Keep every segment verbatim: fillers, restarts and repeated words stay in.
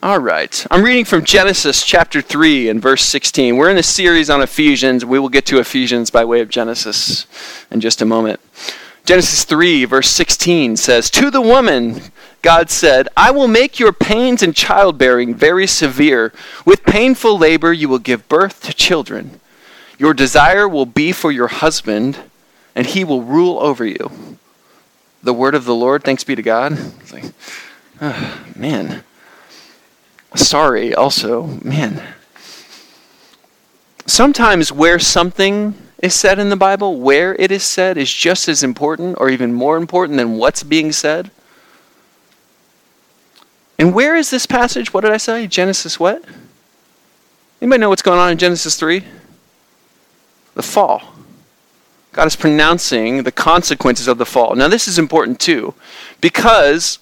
All right. I'm reading from Genesis chapter three and verse sixteen. We're in a series on Ephesians. We will get to Ephesians by way of Genesis in just a moment. Genesis three verse sixteen says, "To the woman God said, I will make your pains in childbearing very severe. With painful labor you will give birth to children. Your desire will be for your husband, and he will rule over you." The word of the Lord, thanks be to God. It's like, oh, man. Sorry, also, man. Sometimes where something is said in the Bible, where it is said, is just as important or even more important than what's being said. And where is this passage? What did I say? Genesis what? Anybody know what's going on in Genesis three? The fall. God is pronouncing the consequences of the fall. Now this is important too, because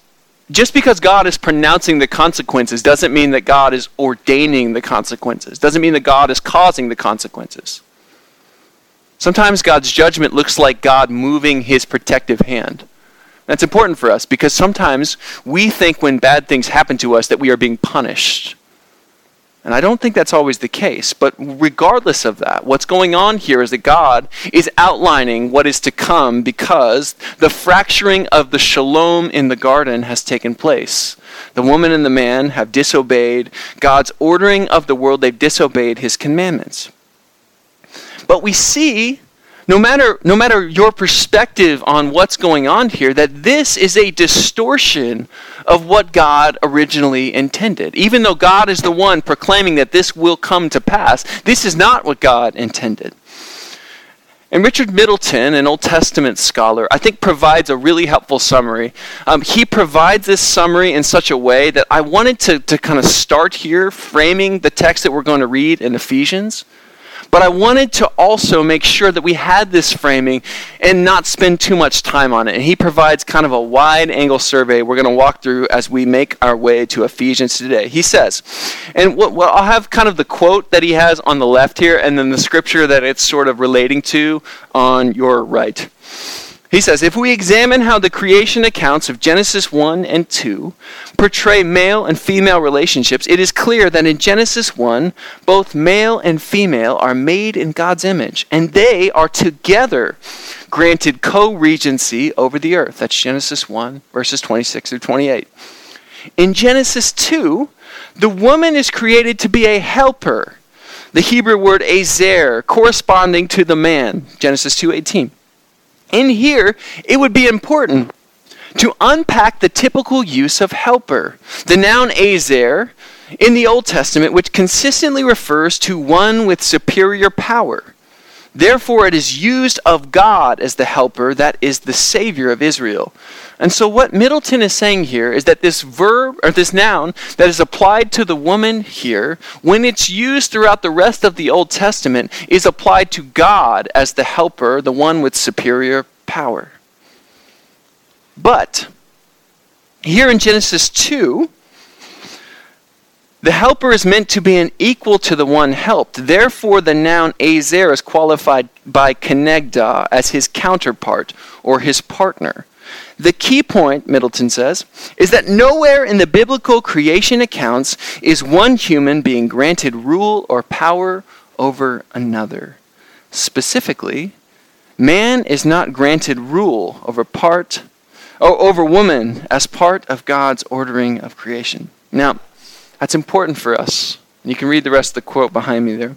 just because God is pronouncing the consequences doesn't mean that God is ordaining the consequences. Doesn't mean that God is causing the consequences. Sometimes God's judgment looks like God moving his protective hand. That's important for us because sometimes we think when bad things happen to us that we are being punished. And I don't think that's always the case. But regardless of that, what's going on here is that God is outlining what is to come because the fracturing of the shalom in the garden has taken place. The woman and the man have disobeyed God's ordering of the world. They've disobeyed his commandments. But we see, no matter, no matter your perspective on what's going on here, that this is a distortion of what God originally intended. Even though God is the one proclaiming that this will come to pass, this is not what God intended. And Richard Middleton, an Old Testament scholar, I think provides a really helpful summary. Um, he provides this summary in such a way that I wanted to, to kind of start here, framing the text that we're going to read in Ephesians. But I wanted to also make sure that we had this framing and not spend too much time on it. And he provides kind of a wide-angle survey we're going to walk through as we make our way to Ephesians today. He says, and what, what I'll have kind of the quote that he has on the left here and then the scripture that it's sort of relating to on your right. He says, "If we examine how the creation accounts of Genesis one and two portray male and female relationships, it is clear that in Genesis one, both male and female are made in God's image, and they are together granted co-regency over the earth." That's Genesis one, verses twenty-six through twenty-eight. In Genesis two, the woman is created to be a helper, the Hebrew word azer, corresponding to the man, Genesis two eighteen. In here, it would be important to unpack the typical use of helper, the noun azer, in the Old Testament, which consistently refers to one with superior power. Therefore, it is used of God as the helper, that is the Savior of Israel. And so what Middleton is saying here is that this verb, or this noun, that is applied to the woman here, when it's used throughout the rest of the Old Testament, is applied to God as the helper, the one with superior power. But here in Genesis two, the helper is meant to be an equal to the one helped. Therefore, the noun azer is qualified by kenegda as his counterpart or his partner. The key point, Middleton says, is that nowhere in the biblical creation accounts is one human being granted rule or power over another. Specifically, man is not granted rule over part or over woman as part of God's ordering of creation. Now, that's important for us. You can read the rest of the quote behind me there.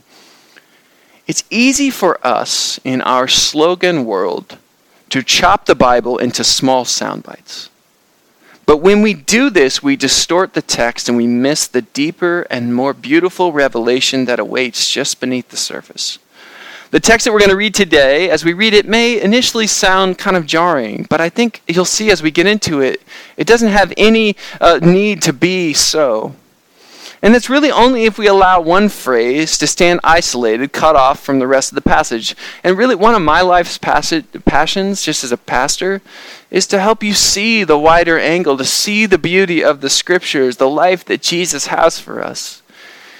It's easy for us in our slogan world to chop the Bible into small sound bites. But when we do this, we distort the text and we miss the deeper and more beautiful revelation that awaits just beneath the surface. The text that we're going to read today, as we read it, may initially sound kind of jarring, but I think you'll see as we get into it, it doesn't have any uh, need to be so. And that's really only if we allow one phrase to stand isolated, cut off from the rest of the passage. And really, one of my life's passage, passions, just as a pastor, is to help you see the wider angle, to see the beauty of the scriptures, the life that Jesus has for us.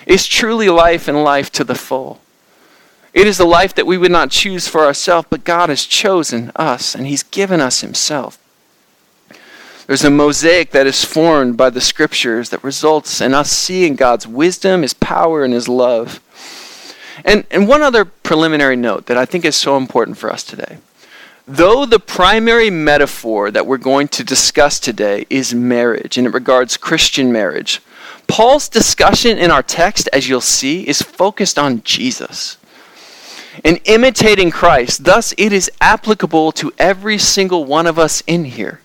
It's truly life and life to the full. It is the life that we would not choose for ourselves, but God has chosen us, and he's given us himself. There's a mosaic that is formed by the scriptures that results in us seeing God's wisdom, his power, and his love. And, and one other preliminary note that I think is so important for us today. Though the primary metaphor that we're going to discuss today is marriage, and it regards Christian marriage, Paul's discussion in our text, as you'll see, is focused on Jesus and imitating Christ. Thus, it is applicable to every single one of us in here.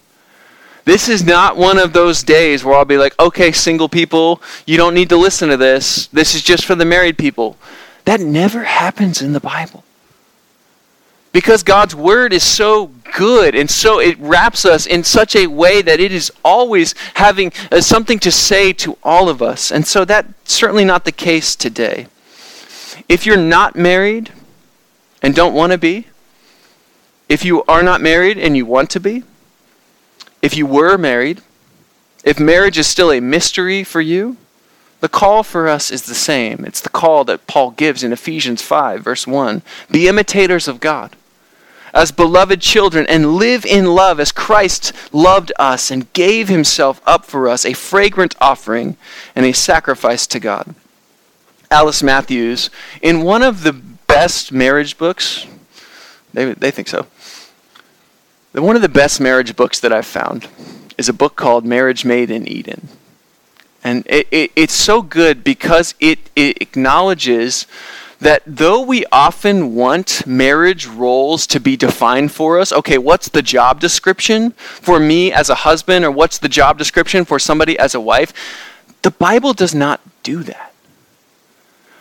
This is not one of those days where I'll be like, okay, single people, you don't need to listen to this. This is just for the married people. That never happens in the Bible. Because God's word is so good, and so it wraps us in such a way that it is always having uh, something to say to all of us. And so that's certainly not the case today. If you're not married and don't want to be, if you are not married and you want to be, if you were married, if marriage is still a mystery for you, the call for us is the same. It's the call that Paul gives in Ephesians five, verse one. Be imitators of God as beloved children, and live in love as Christ loved us and gave himself up for us, a fragrant offering and a sacrifice to God. Alice Matthews, in one of the best marriage books, they, they think so, one of the best marriage books that I've found is a book called Marriage Made in Eden. And it, it, it's so good because it, it acknowledges that though we often want marriage roles to be defined for us, okay, what's the job description for me as a husband, or what's the job description for somebody as a wife? The Bible does not do that.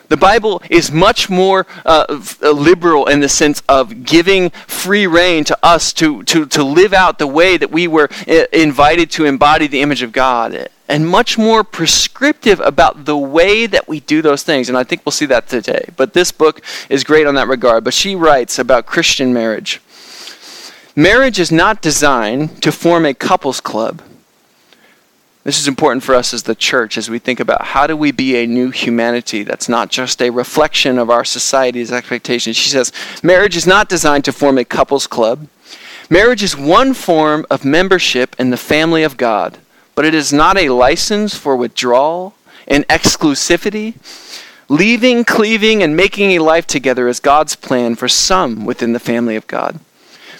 The Bible is much more uh, liberal in the sense of giving free rein to us to, to, to live out the way that we were invited to embody the image of God, and much more prescriptive about the way that we do those things. And I think we'll see that today. But this book is great on that regard. But she writes about Christian marriage. Marriage is not designed to form a couples club. This is important for us as the church as we think about how do we be a new humanity that's not just a reflection of our society's expectations. She says, marriage is not designed to form a couples club. Marriage is one form of membership in the family of God, but it is not a license for withdrawal and exclusivity. Leaving, cleaving, and making a life together is God's plan for some within the family of God.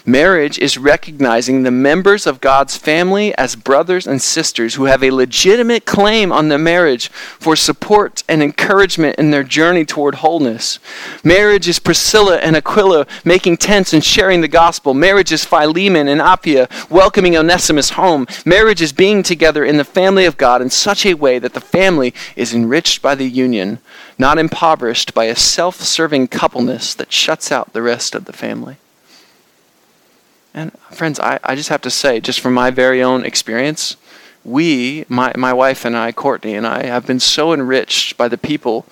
Marriage is recognizing the members of God's family as brothers and sisters who have a legitimate claim on the marriage for support and encouragement in their journey toward wholeness. Marriage is Priscilla and Aquila making tents and sharing the gospel. Marriage is Philemon and Appia welcoming Onesimus home. Marriage is being together in the family of God in such a way that the family is enriched by the union, not impoverished by a self-serving coupleness that shuts out the rest of the family. And friends, I, I just have to say, just from my very own experience, we, my, my wife and I, Courtney and I, have been so enriched by the people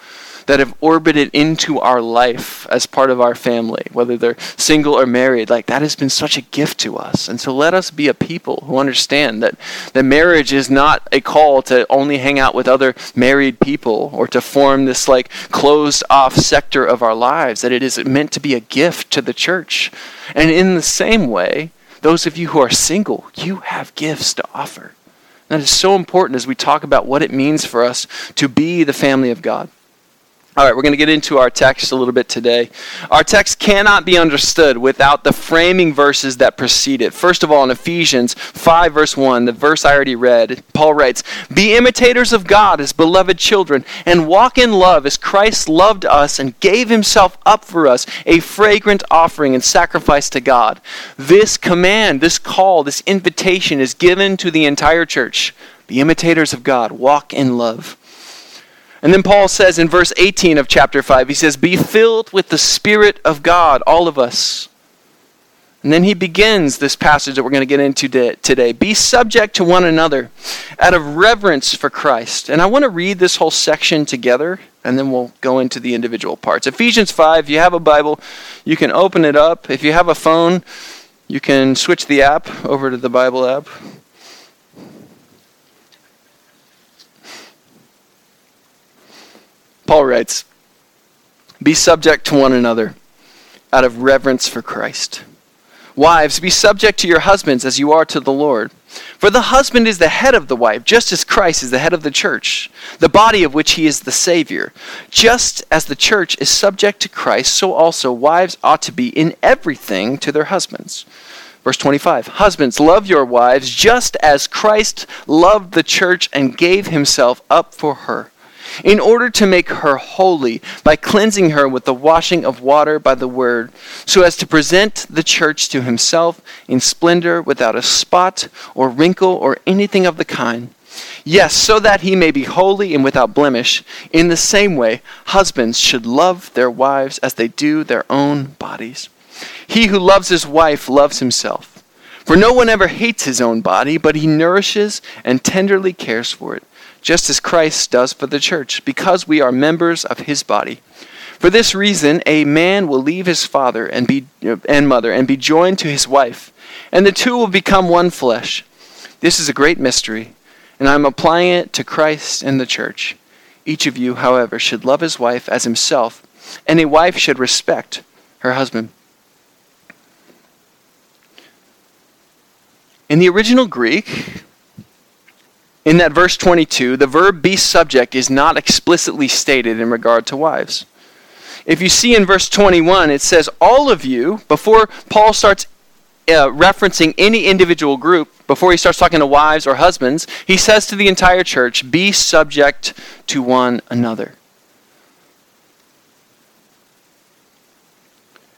that have orbited into our life as part of our family, whether they're single or married. Like, that has been such a gift to us. And so let us be a people who understand that, that marriage is not a call to only hang out with other married people or to form this like closed off sector of our lives, that it is meant to be a gift to the church. And in the same way, those of you who are single, you have gifts to offer. And that is so important as we talk about what it means for us to be the family of God. All right, we're going to get into our text a little bit today. Our text cannot be understood without the framing verses that precede it. First of all, in Ephesians five, verse one, the verse I already read, Paul writes, "Be imitators of God as beloved children, and walk in love as Christ loved us and gave himself up for us, a fragrant offering and sacrifice to God." This command, this call, this invitation is given to the entire church. Be imitators of God. Walk in love. And then Paul says in verse eighteen of chapter five, he says, "Be filled with the Spirit of God, all of us." And then he begins this passage that we're going to get into today. "Be subject to one another out of reverence for Christ." And I want to read this whole section together, and then we'll go into the individual parts. Ephesians five, if you have a Bible, you can open it up. If you have a phone, you can switch the app over to the Bible app. Paul writes, "Be subject to one another out of reverence for Christ. Wives, be subject to your husbands as you are to the Lord. For the husband is the head of the wife, just as Christ is the head of the church, the body of which he is the Savior. Just as the church is subject to Christ, so also wives ought to be in everything to their husbands. Verse twenty-five, husbands, love your wives just as Christ loved the church and gave himself up for her, in order to make her holy by cleansing her with the washing of water by the word, so as to present the church to himself in splendor, without a spot or wrinkle or anything of the kind. Yes, so that he may be holy and without blemish. In the same way, husbands should love their wives as they do their own bodies. He who loves his wife loves himself. For no one ever hates his own body, but he nourishes and tenderly cares for it, just as Christ does for the church, because we are members of his body. For this reason, a man will leave his father and be and mother and be joined to his wife, and the two will become one flesh. This is a great mystery, and I'm applying it to Christ and the church. Each of you, however, should love his wife as himself, and a wife should respect her husband. In the original Greek, in that verse twenty-two, the verb be subject is not explicitly stated in regard to wives. If you see in verse twenty-one, it says, all of you, before Paul starts uh, referencing any individual group, before he starts talking to wives or husbands, he says to the entire church, be subject to one another.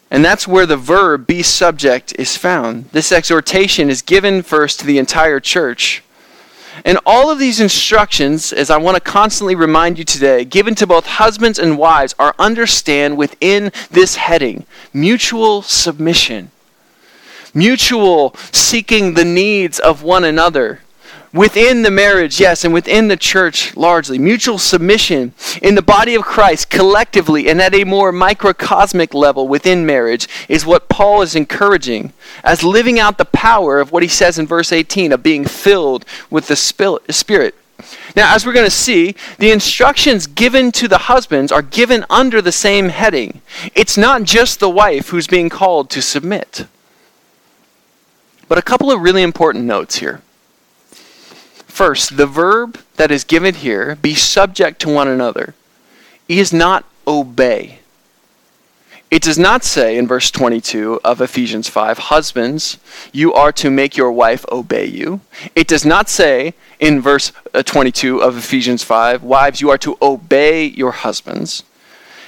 And that's where the verb be subject is found. This exhortation is given first to the entire church. And all of these instructions, as I want to constantly remind you today, given to both husbands and wives, are understood within this heading: mutual submission, mutual seeking the needs of one another, within the marriage, yes, and within the church largely. Mutual submission in the body of Christ collectively and at a more microcosmic level within marriage is what Paul is encouraging as living out the power of what he says in verse eighteen of being filled with the Spirit. Now, as we're going to see, the instructions given to the husbands are given under the same heading. It's not just the wife who's being called to submit. But a couple of really important notes here. First, the verb that is given here, be subject to one another, is not obey. It does not say in verse twenty-two of Ephesians five, husbands, you are to make your wife obey you. It does not say in verse twenty-two of Ephesians five, wives, you are to obey your husbands.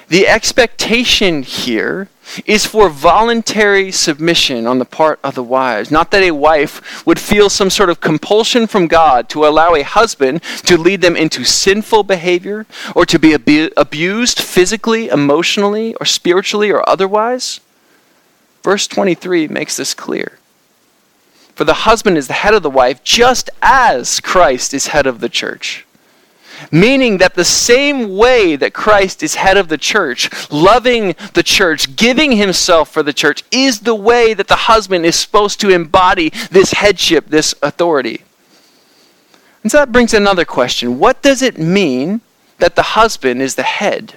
The expectation here is for voluntary submission on the part of the wives. Not that a wife would feel some sort of compulsion from God to allow a husband to lead them into sinful behavior or to be abu- abused physically, emotionally, or spiritually, or otherwise. Verse twenty-three makes this clear. For the husband is the head of the wife, just as Christ is head of the church. Meaning that the same way that Christ is head of the church, loving the church, giving himself for the church, is the way that the husband is supposed to embody this headship, this authority. And so that brings another question. What does it mean that the husband is the head?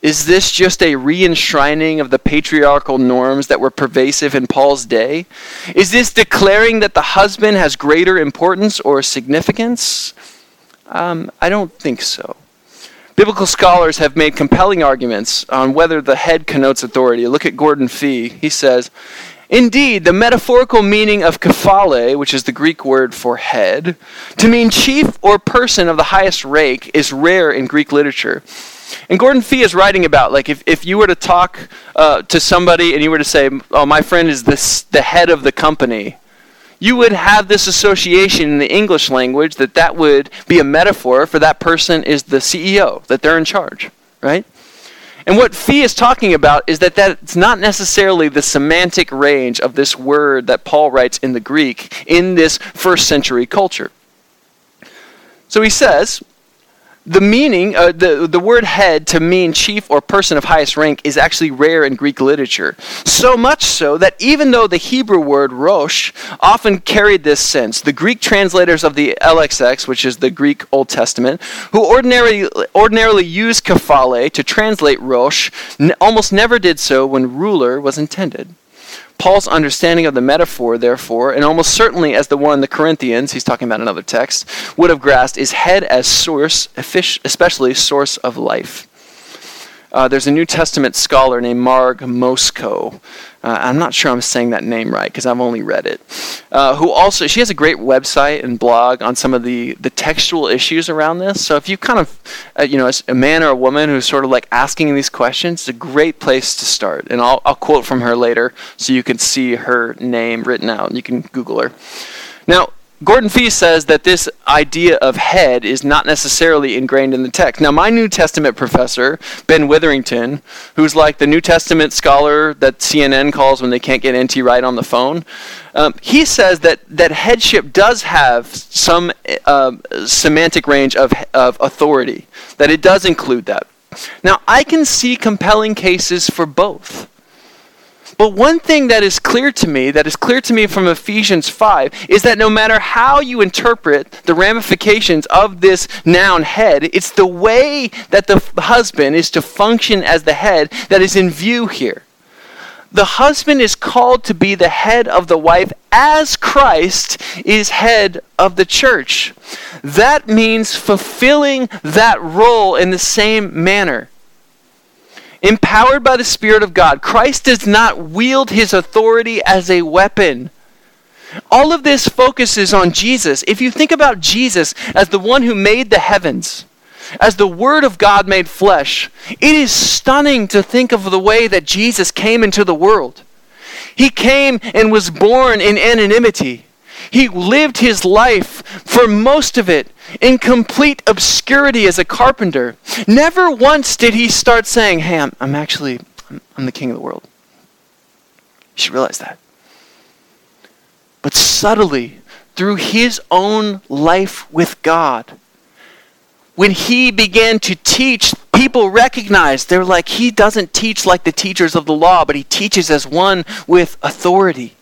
Is this just a re-enshrining of the patriarchal norms that were pervasive in Paul's day? Is this declaring that the husband has greater importance or significance? Um, I don't think so. Biblical scholars have made compelling arguments on whether the head connotes authority. Look at Gordon Fee. He says, indeed, the metaphorical meaning of kephale, which is the Greek word for head, to mean chief or person of the highest rank, is rare in Greek literature. And Gordon Fee is writing about, like, if, if you were to talk uh, to somebody and you were to say, oh, my friend is this, the head of the company, you would have this association in the English language that that would be a metaphor for that person is the C E O, that they're in charge, right? And what Fee is talking about is that that's not necessarily the semantic range of this word that Paul writes in the Greek in this first century culture. So he says, the meaning, uh, the, the word head to mean chief or person of highest rank is actually rare in Greek literature. So much so that even though the Hebrew word rosh often carried this sense, the Greek translators of the L X X, which is the Greek Old Testament, who ordinarily, ordinarily use kephale to translate rosh, n- almost never did so when ruler was intended. Paul's understanding of the metaphor, therefore, and almost certainly as the one the Corinthians, he's talking about another text, would have grasped, is head as source, especially source of life. Uh, there's a New Testament scholar named Marg Mosko. Uh, I'm not sure I'm saying that name right because I've only read it. Uh, who also, she has a great website and blog on some of the, the textual issues around this. So if you kind of, uh, you know, as a man or a woman who's sort of like asking these questions, it's a great place to start. And I'll, I'll quote from her later so you can see her name written out. You can Google her. Now, Gordon Fee says that this idea of head is not necessarily ingrained in the text. Now, my New Testament professor, Ben Witherington, who's like the New Testament scholar that C N N calls when they can't get N T Wright on the phone, um, he says that, that headship does have some uh, semantic range of, of authority, that it does include that. Now, I can see compelling cases for both. But one thing that is clear to me, that is clear to me from Ephesians five, is that no matter how you interpret the ramifications of this noun head, it's the way that the husband is to function as the head that is in view here. The husband is called to be the head of the wife as Christ is head of the church. That means fulfilling that role in the same manner. Empowered by the Spirit of God, Christ does not wield his authority as a weapon. All of this focuses on Jesus. If you think about Jesus as the one who made the heavens, as the Word of God made flesh, it is stunning to think of the way that Jesus came into the world. He came and was born in anonymity. He lived his life, for most of it, in complete obscurity as a carpenter. Never once did he start saying, hey, I'm, I'm actually, I'm, I'm the king of the world. You should realize that. But subtly, through his own life with God, when he began to teach, people recognized, they're like, he doesn't teach like the teachers of the law, but he teaches as one with authority.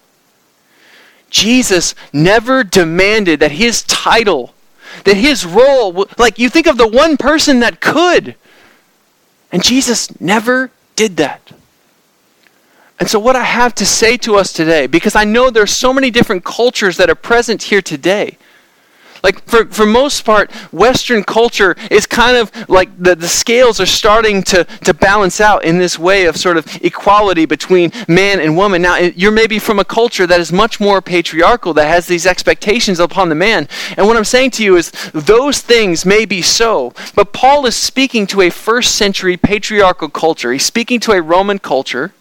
Jesus never demanded that his title, that his role, like you think of the one person that could. And Jesus never did that. And so what I have to say to us today, because I know there's so many different cultures that are present here today. Like for, for most part, Western culture is kind of like the, the scales are starting to, to balance out in this way of sort of equality between man and woman. Now, you're maybe from a culture that is much more patriarchal, that has these expectations upon the man. And what I'm saying to you is those things may be so, but Paul is speaking to a first century patriarchal culture. He's speaking to a Roman culture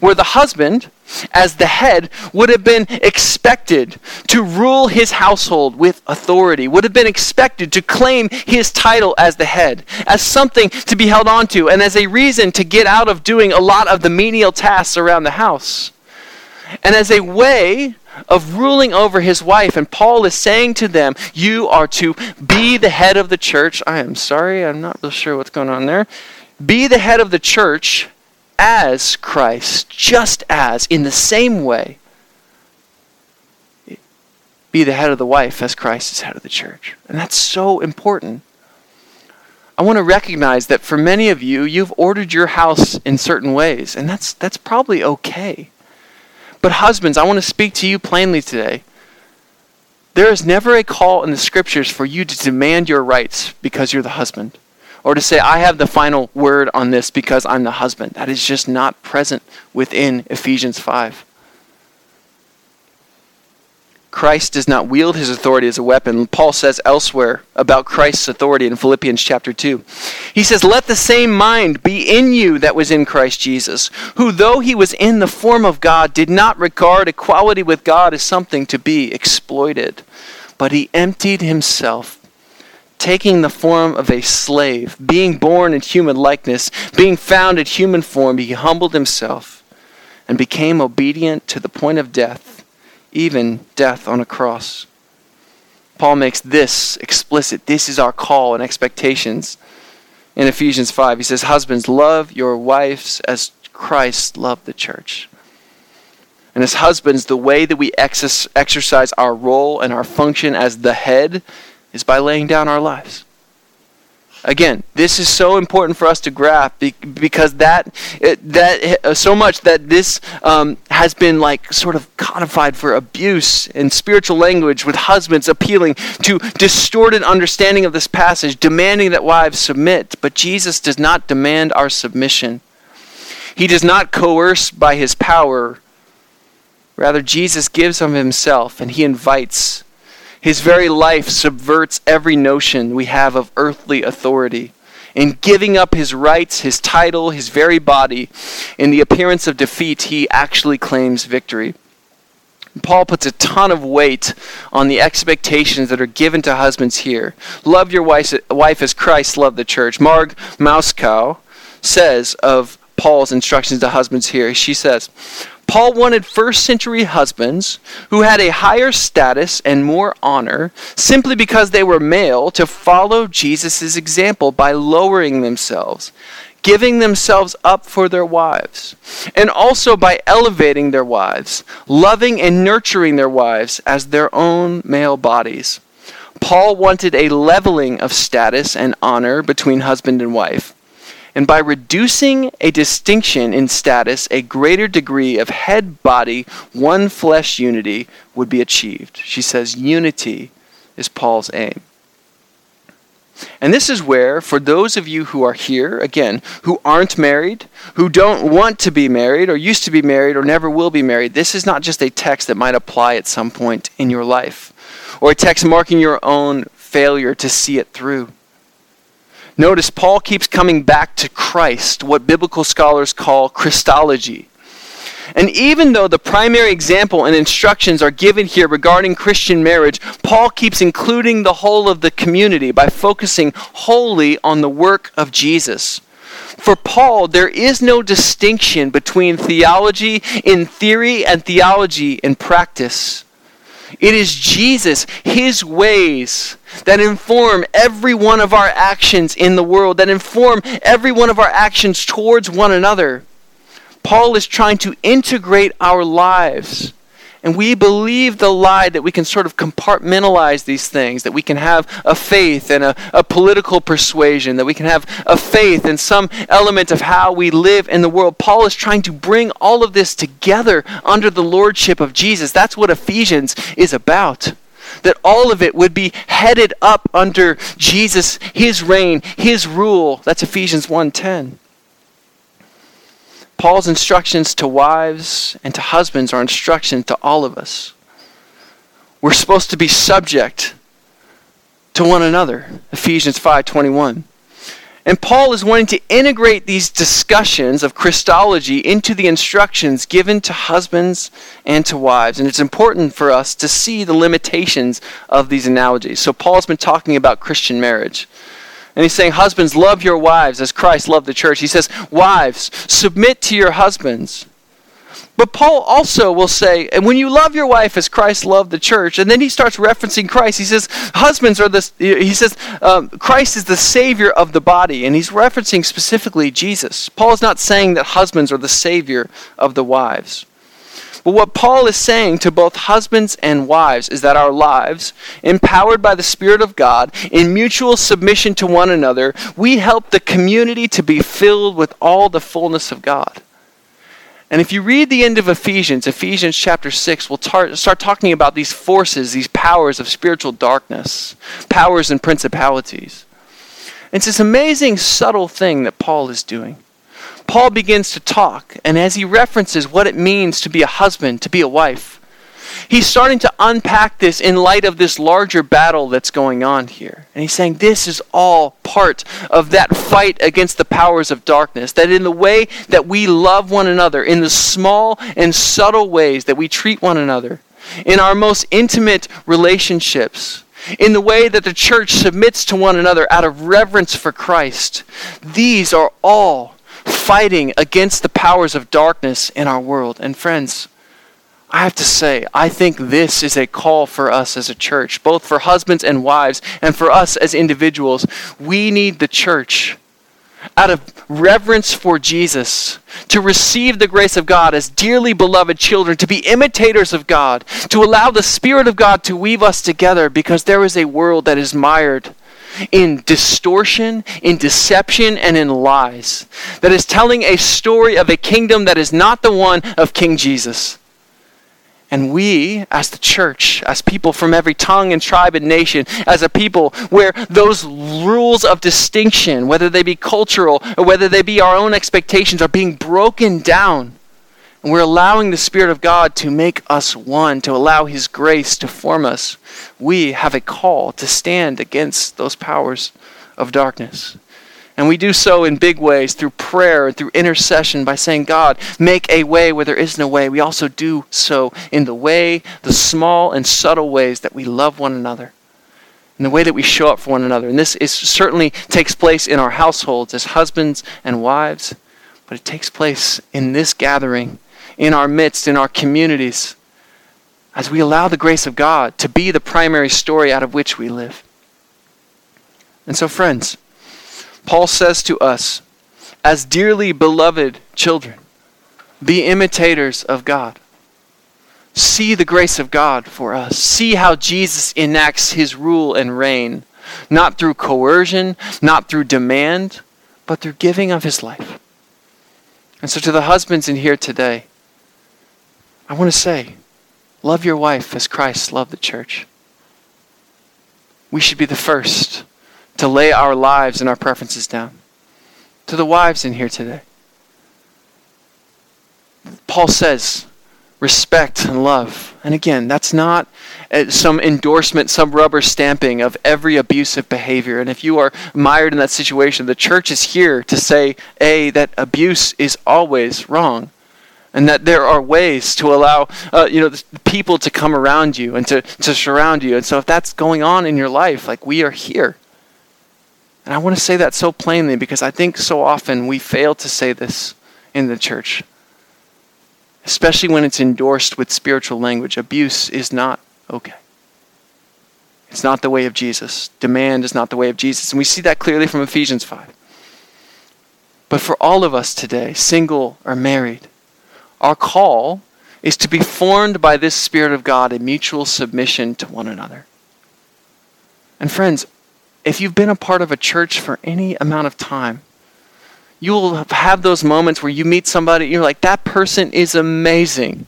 where the husband, as the head, would have been expected to rule his household with authority, would have been expected to claim his title as the head, as something to be held onto, and as a reason to get out of doing a lot of the menial tasks around the house, and as a way of ruling over his wife. And Paul is saying to them, you are to be the head of the church. I am sorry, I'm not really sure what's going on there. Be the head of the church as Christ, just as, in the same way, be the head of the wife as Christ is head of the church. And that's so important. I want to recognize that for many of you, you've ordered your house in certain ways, and that's that's probably okay. But husbands, I want to speak to you plainly today. There is never a call in the scriptures for you to demand your rights because you're the husband, or to say, I have the final word on this because I'm the husband. That is just not present within Ephesians five. Christ does not wield his authority as a weapon. Paul says elsewhere about Christ's authority in Philippians chapter two. He says, let the same mind be in you that was in Christ Jesus, who though he was in the form of God, did not regard equality with God as something to be exploited, but he emptied himself, taking the form of a slave, being born in human likeness, being found in human form, he humbled himself and became obedient to the point of death, even death on a cross. Paul makes this explicit. This is our call and expectations. In Ephesians five, he says, husbands, love your wives as Christ loved the church. And as husbands, the way that we ex- exercise our role and our function as the head is by laying down our lives. Again, this is so important for us to grasp because that that so much that this um, has been like sort of codified for abuse in spiritual language, with husbands appealing to distorted understanding of this passage, demanding that wives submit. But Jesus does not demand our submission. He does not coerce by his power. Rather, Jesus gives of himself, and he invites. His very life subverts every notion we have of earthly authority. In giving up his rights, his title, his very body, in the appearance of defeat, he actually claims victory. Paul puts a ton of weight on the expectations that are given to husbands here. Love your wife as Christ loved the church. Marg Mosko says of Paul's instructions to husbands here, she says, Paul wanted first century husbands who had a higher status and more honor simply because they were male to follow Jesus' example by lowering themselves, giving themselves up for their wives, and also by elevating their wives, loving and nurturing their wives as their own male bodies. Paul wanted a leveling of status and honor between husband and wife. And by reducing a distinction in status, a greater degree of head-body, one-flesh unity would be achieved. She says unity is Paul's aim. And this is where, for those of you who are here, again, who aren't married, who don't want to be married, or used to be married, or never will be married, this is not just a text that might apply at some point in your life, or a text marking your own failure to see it through. Notice Paul keeps coming back to Christ, what biblical scholars call Christology. And even though the primary example and instructions are given here regarding Christian marriage, Paul keeps including the whole of the community by focusing wholly on the work of Jesus. For Paul, there is no distinction between theology in theory and theology in practice. It is Jesus, his ways, that inform every one of our actions in the world, that inform every one of our actions towards one another. Paul is trying to integrate our lives. And we believe the lie that we can sort of compartmentalize these things, that we can have a faith and a, a political persuasion, that we can have a faith in some element of how we live in the world. Paul is trying to bring all of this together under the lordship of Jesus. That's what Ephesians is about. That all of it would be headed up under Jesus, his reign, his rule. That's Ephesians one ten. Paul's instructions to wives and to husbands are instructions to all of us. We're supposed to be subject to one another, Ephesians five twenty-one. And Paul is wanting to integrate these discussions of Christology into the instructions given to husbands and to wives. And it's important for us to see the limitations of these analogies. So Paul's been talking about Christian marriage. And he's saying, husbands, love your wives as Christ loved the church. He says, wives, submit to your husbands. But Paul also will say, and when you love your wife as Christ loved the church, and then he starts referencing Christ. He says, husbands are the, he says, um, Christ is the Savior of the body. And he's referencing specifically Jesus. Paul's not saying that husbands are the Savior of the wives. But what Paul is saying to both husbands and wives is that our lives, empowered by the Spirit of God, in mutual submission to one another, we help the community to be filled with all the fullness of God. And if you read the end of Ephesians, Ephesians chapter six, we'll tar- start talking about these forces, these powers of spiritual darkness, powers and principalities. It's this amazing, subtle thing that Paul is doing. Paul begins to talk, and as he references what it means to be a husband, to be a wife, he's starting to unpack this in light of this larger battle that's going on here. And he's saying this is all part of that fight against the powers of darkness, that in the way that we love one another, in the small and subtle ways that we treat one another, in our most intimate relationships, in the way that the church submits to one another out of reverence for Christ, these are all fighting against the powers of darkness in our world. And friends, I have to say, I think this is a call for us as a church, both for husbands and wives, and for us as individuals. We need the church, out of reverence for Jesus, to receive the grace of God as dearly beloved children, to be imitators of God, to allow the Spirit of God to weave us together, because there is a world that is mired in distortion, in deception, and in lies. That is telling a story of a kingdom that is not the one of King Jesus. And we, as the church, as people from every tongue and tribe and nation, as a people where those rules of distinction, whether they be cultural or whether they be our own expectations, are being broken down. And we're allowing the Spirit of God to make us one, to allow His grace to form us. We have a call to stand against those powers of darkness. And we do so in big ways through prayer and through intercession by saying, God, make a way where there is no way. We also do so in the way, the small and subtle ways that we love one another and the way that we show up for one another. And this is certainly takes place in our households as husbands and wives, but it takes place in this gathering, in our midst, in our communities, as we allow the grace of God to be the primary story out of which we live. And so, friends, Paul says to us, as dearly beloved children, be imitators of God. See the grace of God for us. See how Jesus enacts his rule and reign, not through coercion, not through demand, but through giving of his life. And so to the husbands in here today, I want to say, love your wife as Christ loved the church. We should be the first to lay our lives and our preferences down. To the wives in here today, Paul says, respect and love. And again, that's not some endorsement, some rubber stamping of every abusive behavior. And if you are mired in that situation, the church is here to say, A, that abuse is always wrong. And that there are ways to allow uh, you know, people to come around you and to, to surround you. And so if that's going on in your life, like, we are here. And I want to say that so plainly because I think so often we fail to say this in the church, especially when it's endorsed with spiritual language. Abuse is not okay. It's not the way of Jesus. Demand is not the way of Jesus. And we see that clearly from Ephesians five. But for all of us today, single or married, our call is to be formed by this Spirit of God in mutual submission to one another. And friends, if you've been a part of a church for any amount of time, you will have those moments where you meet somebody and you're like, that person is amazing.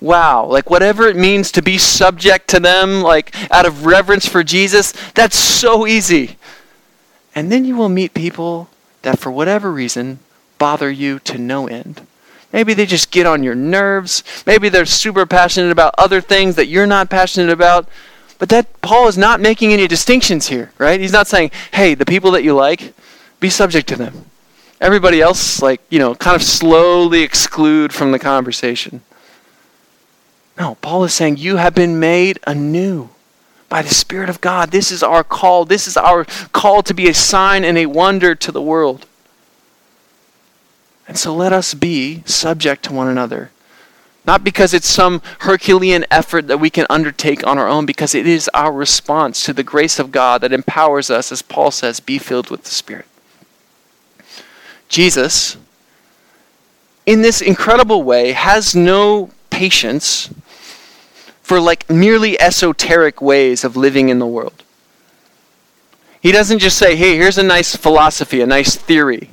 Wow. Like, whatever it means to be subject to them, like, out of reverence for Jesus, that's so easy. And then you will meet people that for whatever reason bother you to no end. Maybe they just get on your nerves. Maybe they're super passionate about other things that you're not passionate about. But that Paul is not making any distinctions here, right? He's not saying, hey, the people that you like, be subject to them. Everybody else, like, you know, kind of slowly exclude from the conversation. No, Paul is saying you have been made anew by the Spirit of God. This is our call. This is our call to be a sign and a wonder to the world. And so let us be subject to one another. Not because it's some Herculean effort that we can undertake on our own, because it is our response to the grace of God that empowers us, as Paul says, be filled with the Spirit. Jesus, in this incredible way, has no patience for like merely esoteric ways of living in the world. He doesn't just say, hey, here's a nice philosophy, a nice theory.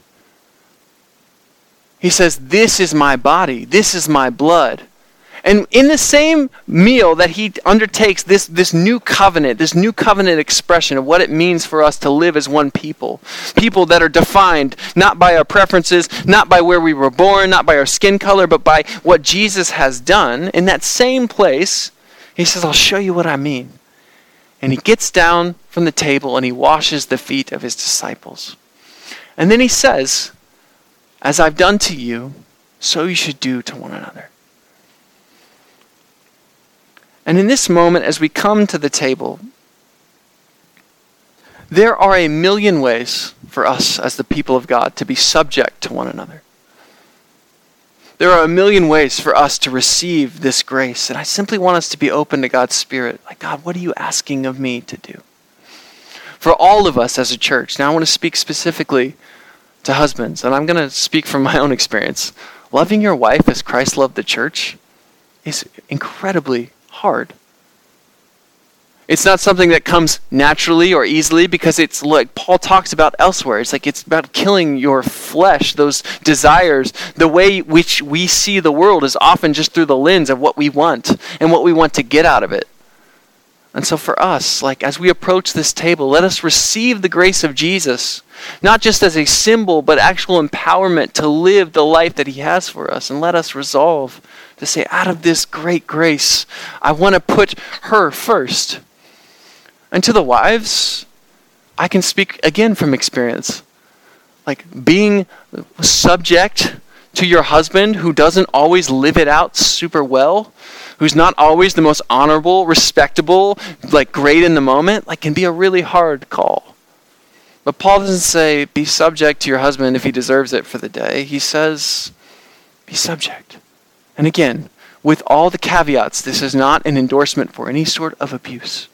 He says, this is my body. This is my blood. And in the same meal that he undertakes this, this new covenant, this new covenant expression of what it means for us to live as one people, people that are defined not by our preferences, not by where we were born, not by our skin color, but by what Jesus has done, in that same place, he says, I'll show you what I mean. And he gets down from the table and he washes the feet of his disciples. And then he says, as I've done to you, so you should do to one another. And in this moment, as we come to the table, there are a million ways for us as the people of God to be subject to one another. There are a million ways for us to receive this grace. And I simply want us to be open to God's Spirit. Like, God, what are you asking of me to do? For all of us as a church, now I want to speak specifically to husbands, and I'm going to speak from my own experience. Loving your wife as Christ loved the church is incredibly hard. It's not something that comes naturally or easily, because it's like Paul talks about elsewhere. It's like it's about killing your flesh, those desires. The way which we see the world is often just through the lens of what we want and what we want to get out of it. And so for us, like as we approach this table, let us receive the grace of Jesus, not just as a symbol, but actual empowerment to live the life that he has for us. And let us resolve to say, out of this great grace, I want to put her first. And to the wives, I can speak again from experience. Like being subject to your husband who doesn't always live it out super well, who's not always the most honorable, respectable, like great in the moment, like can be a really hard call. But Paul doesn't say, be subject to your husband if he deserves it for the day. He says, be subject. And again, with all the caveats, this is not an endorsement for any sort of abuse.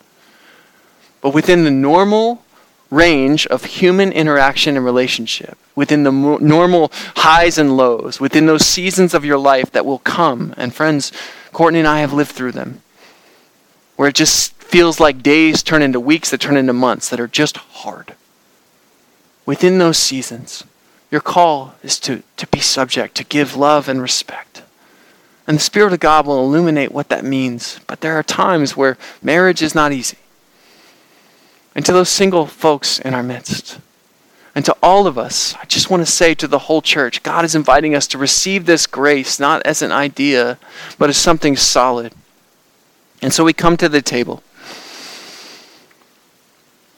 But within the normal range of human interaction and relationship, within the mo- normal highs and lows, within those seasons of your life that will come, and friends, Courtney and I have lived through them, where it just feels like days turn into weeks that turn into months that are just hard. Within those seasons, your call is to, to be subject, to give love and respect. And the Spirit of God will illuminate what that means. But there are times where marriage is not easy. And to those single folks in our midst, and to all of us, I just want to say to the whole church, God is inviting us to receive this grace, not as an idea, but as something solid. And so we come to the table.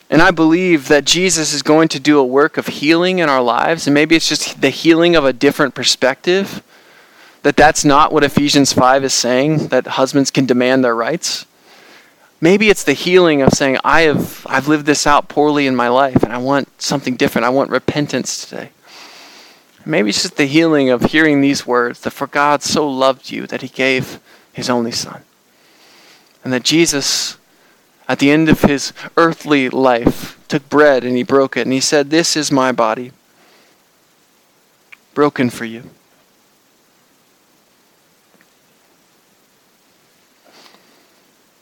And I believe that Jesus is going to do a work of healing in our lives. And maybe it's just the healing of a different perspective. That that's not what Ephesians five is saying, that husbands can demand their rights. Maybe it's the healing of saying, I have, I've lived this out poorly in my life, and I want something different. I want repentance today. Maybe it's just the healing of hearing these words, that for God so loved you that he gave his only son. And that Jesus, at the end of his earthly life, took bread and he broke it, and he said, this is my body, broken for you.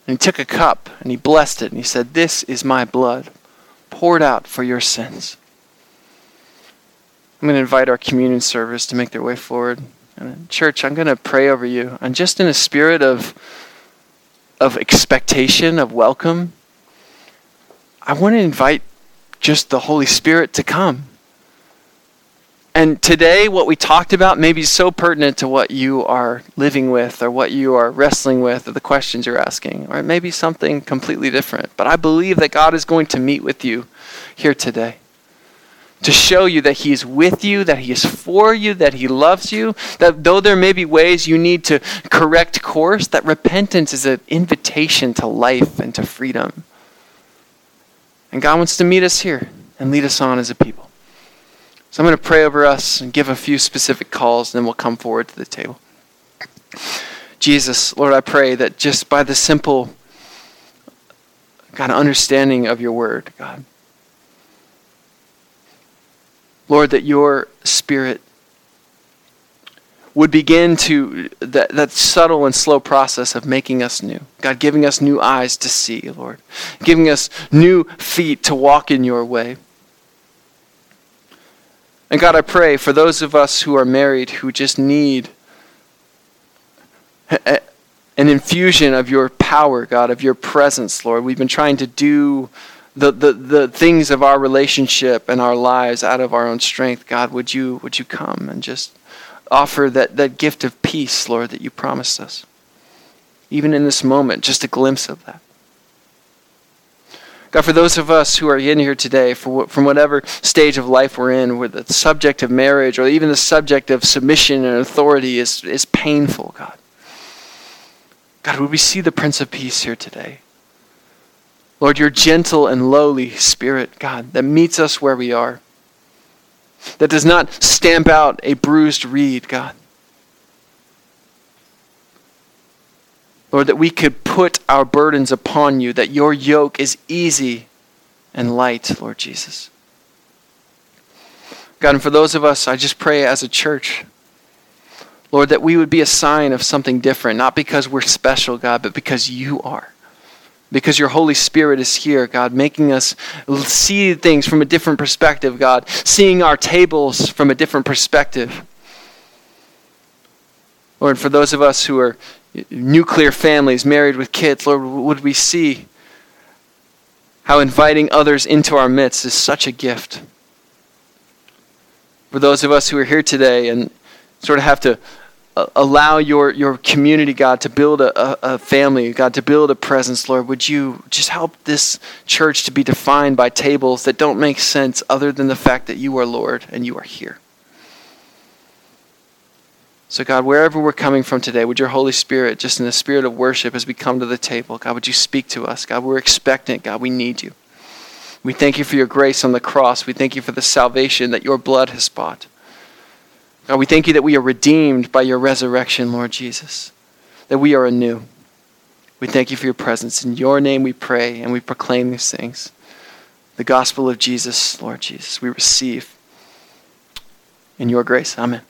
And he took a cup and he blessed it and he said, this is my blood poured out for your sins. I'm going to invite our communion service to make their way forward. And church, I'm going to pray over you. And just in a spirit of, of expectation, of welcome, I want to invite just the Holy Spirit to come. And today, what we talked about may be so pertinent to what you are living with or what you are wrestling with or the questions you're asking. Or it may be something completely different. But I believe that God is going to meet with you here today to show you that he is with you, that he is for you, that he loves you, that though there may be ways you need to correct course, that repentance is an invitation to life and to freedom. And God wants to meet us here and lead us on as a people. So I'm going to pray over us and give a few specific calls, and then we'll come forward to the table. Jesus, Lord, I pray that just by the simple, God, understanding of your word, God, Lord, that your Spirit would begin to, that, that subtle and slow process of making us new. God, giving us new eyes to see, Lord. Giving us new feet to walk in your way. And God, I pray for those of us who are married who just need an infusion of your power, God, of your presence, Lord. We've been trying to do the, the, the things of our relationship and our lives out of our own strength. God, would you would you come and just offer that, that gift of peace, Lord, that you promised us. Even in this moment, just a glimpse of that. God, for those of us who are in here today, for, from whatever stage of life we're in, where the subject of marriage or even the subject of submission and authority is, is painful, God. God, would we see the Prince of Peace here today? Lord, your gentle and lowly Spirit, God, that meets us where we are, that does not stamp out a bruised reed, God. Lord, that we could put our burdens upon you, that your yoke is easy and light, Lord Jesus. God, and for those of us, I just pray as a church, Lord, that we would be a sign of something different, not because we're special, God, but because you are. because your Holy Spirit is here, God, making us see things from a different perspective, God, seeing our tables from a different perspective. Lord, for those of us who are nuclear families, married with kids, Lord, would we see how inviting others into our midst is such a gift. For those of us who are here today and sort of have to allow your, your community, God, to build a, a family, God, to build a presence, Lord, would you just help this church to be defined by tables that don't make sense other than the fact that you are Lord and you are here. So, God, wherever we're coming from today, would your Holy Spirit, just in the spirit of worship as we come to the table, God, would you speak to us? God, we're expectant. God, we need you. We thank you for your grace on the cross. We thank you for the salvation that your blood has bought. God, we thank you that we are redeemed by your resurrection, Lord Jesus, that we are anew. We thank you for your presence. In your name we pray and we proclaim these things. The gospel of Jesus, Lord Jesus, we receive in your grace. Amen.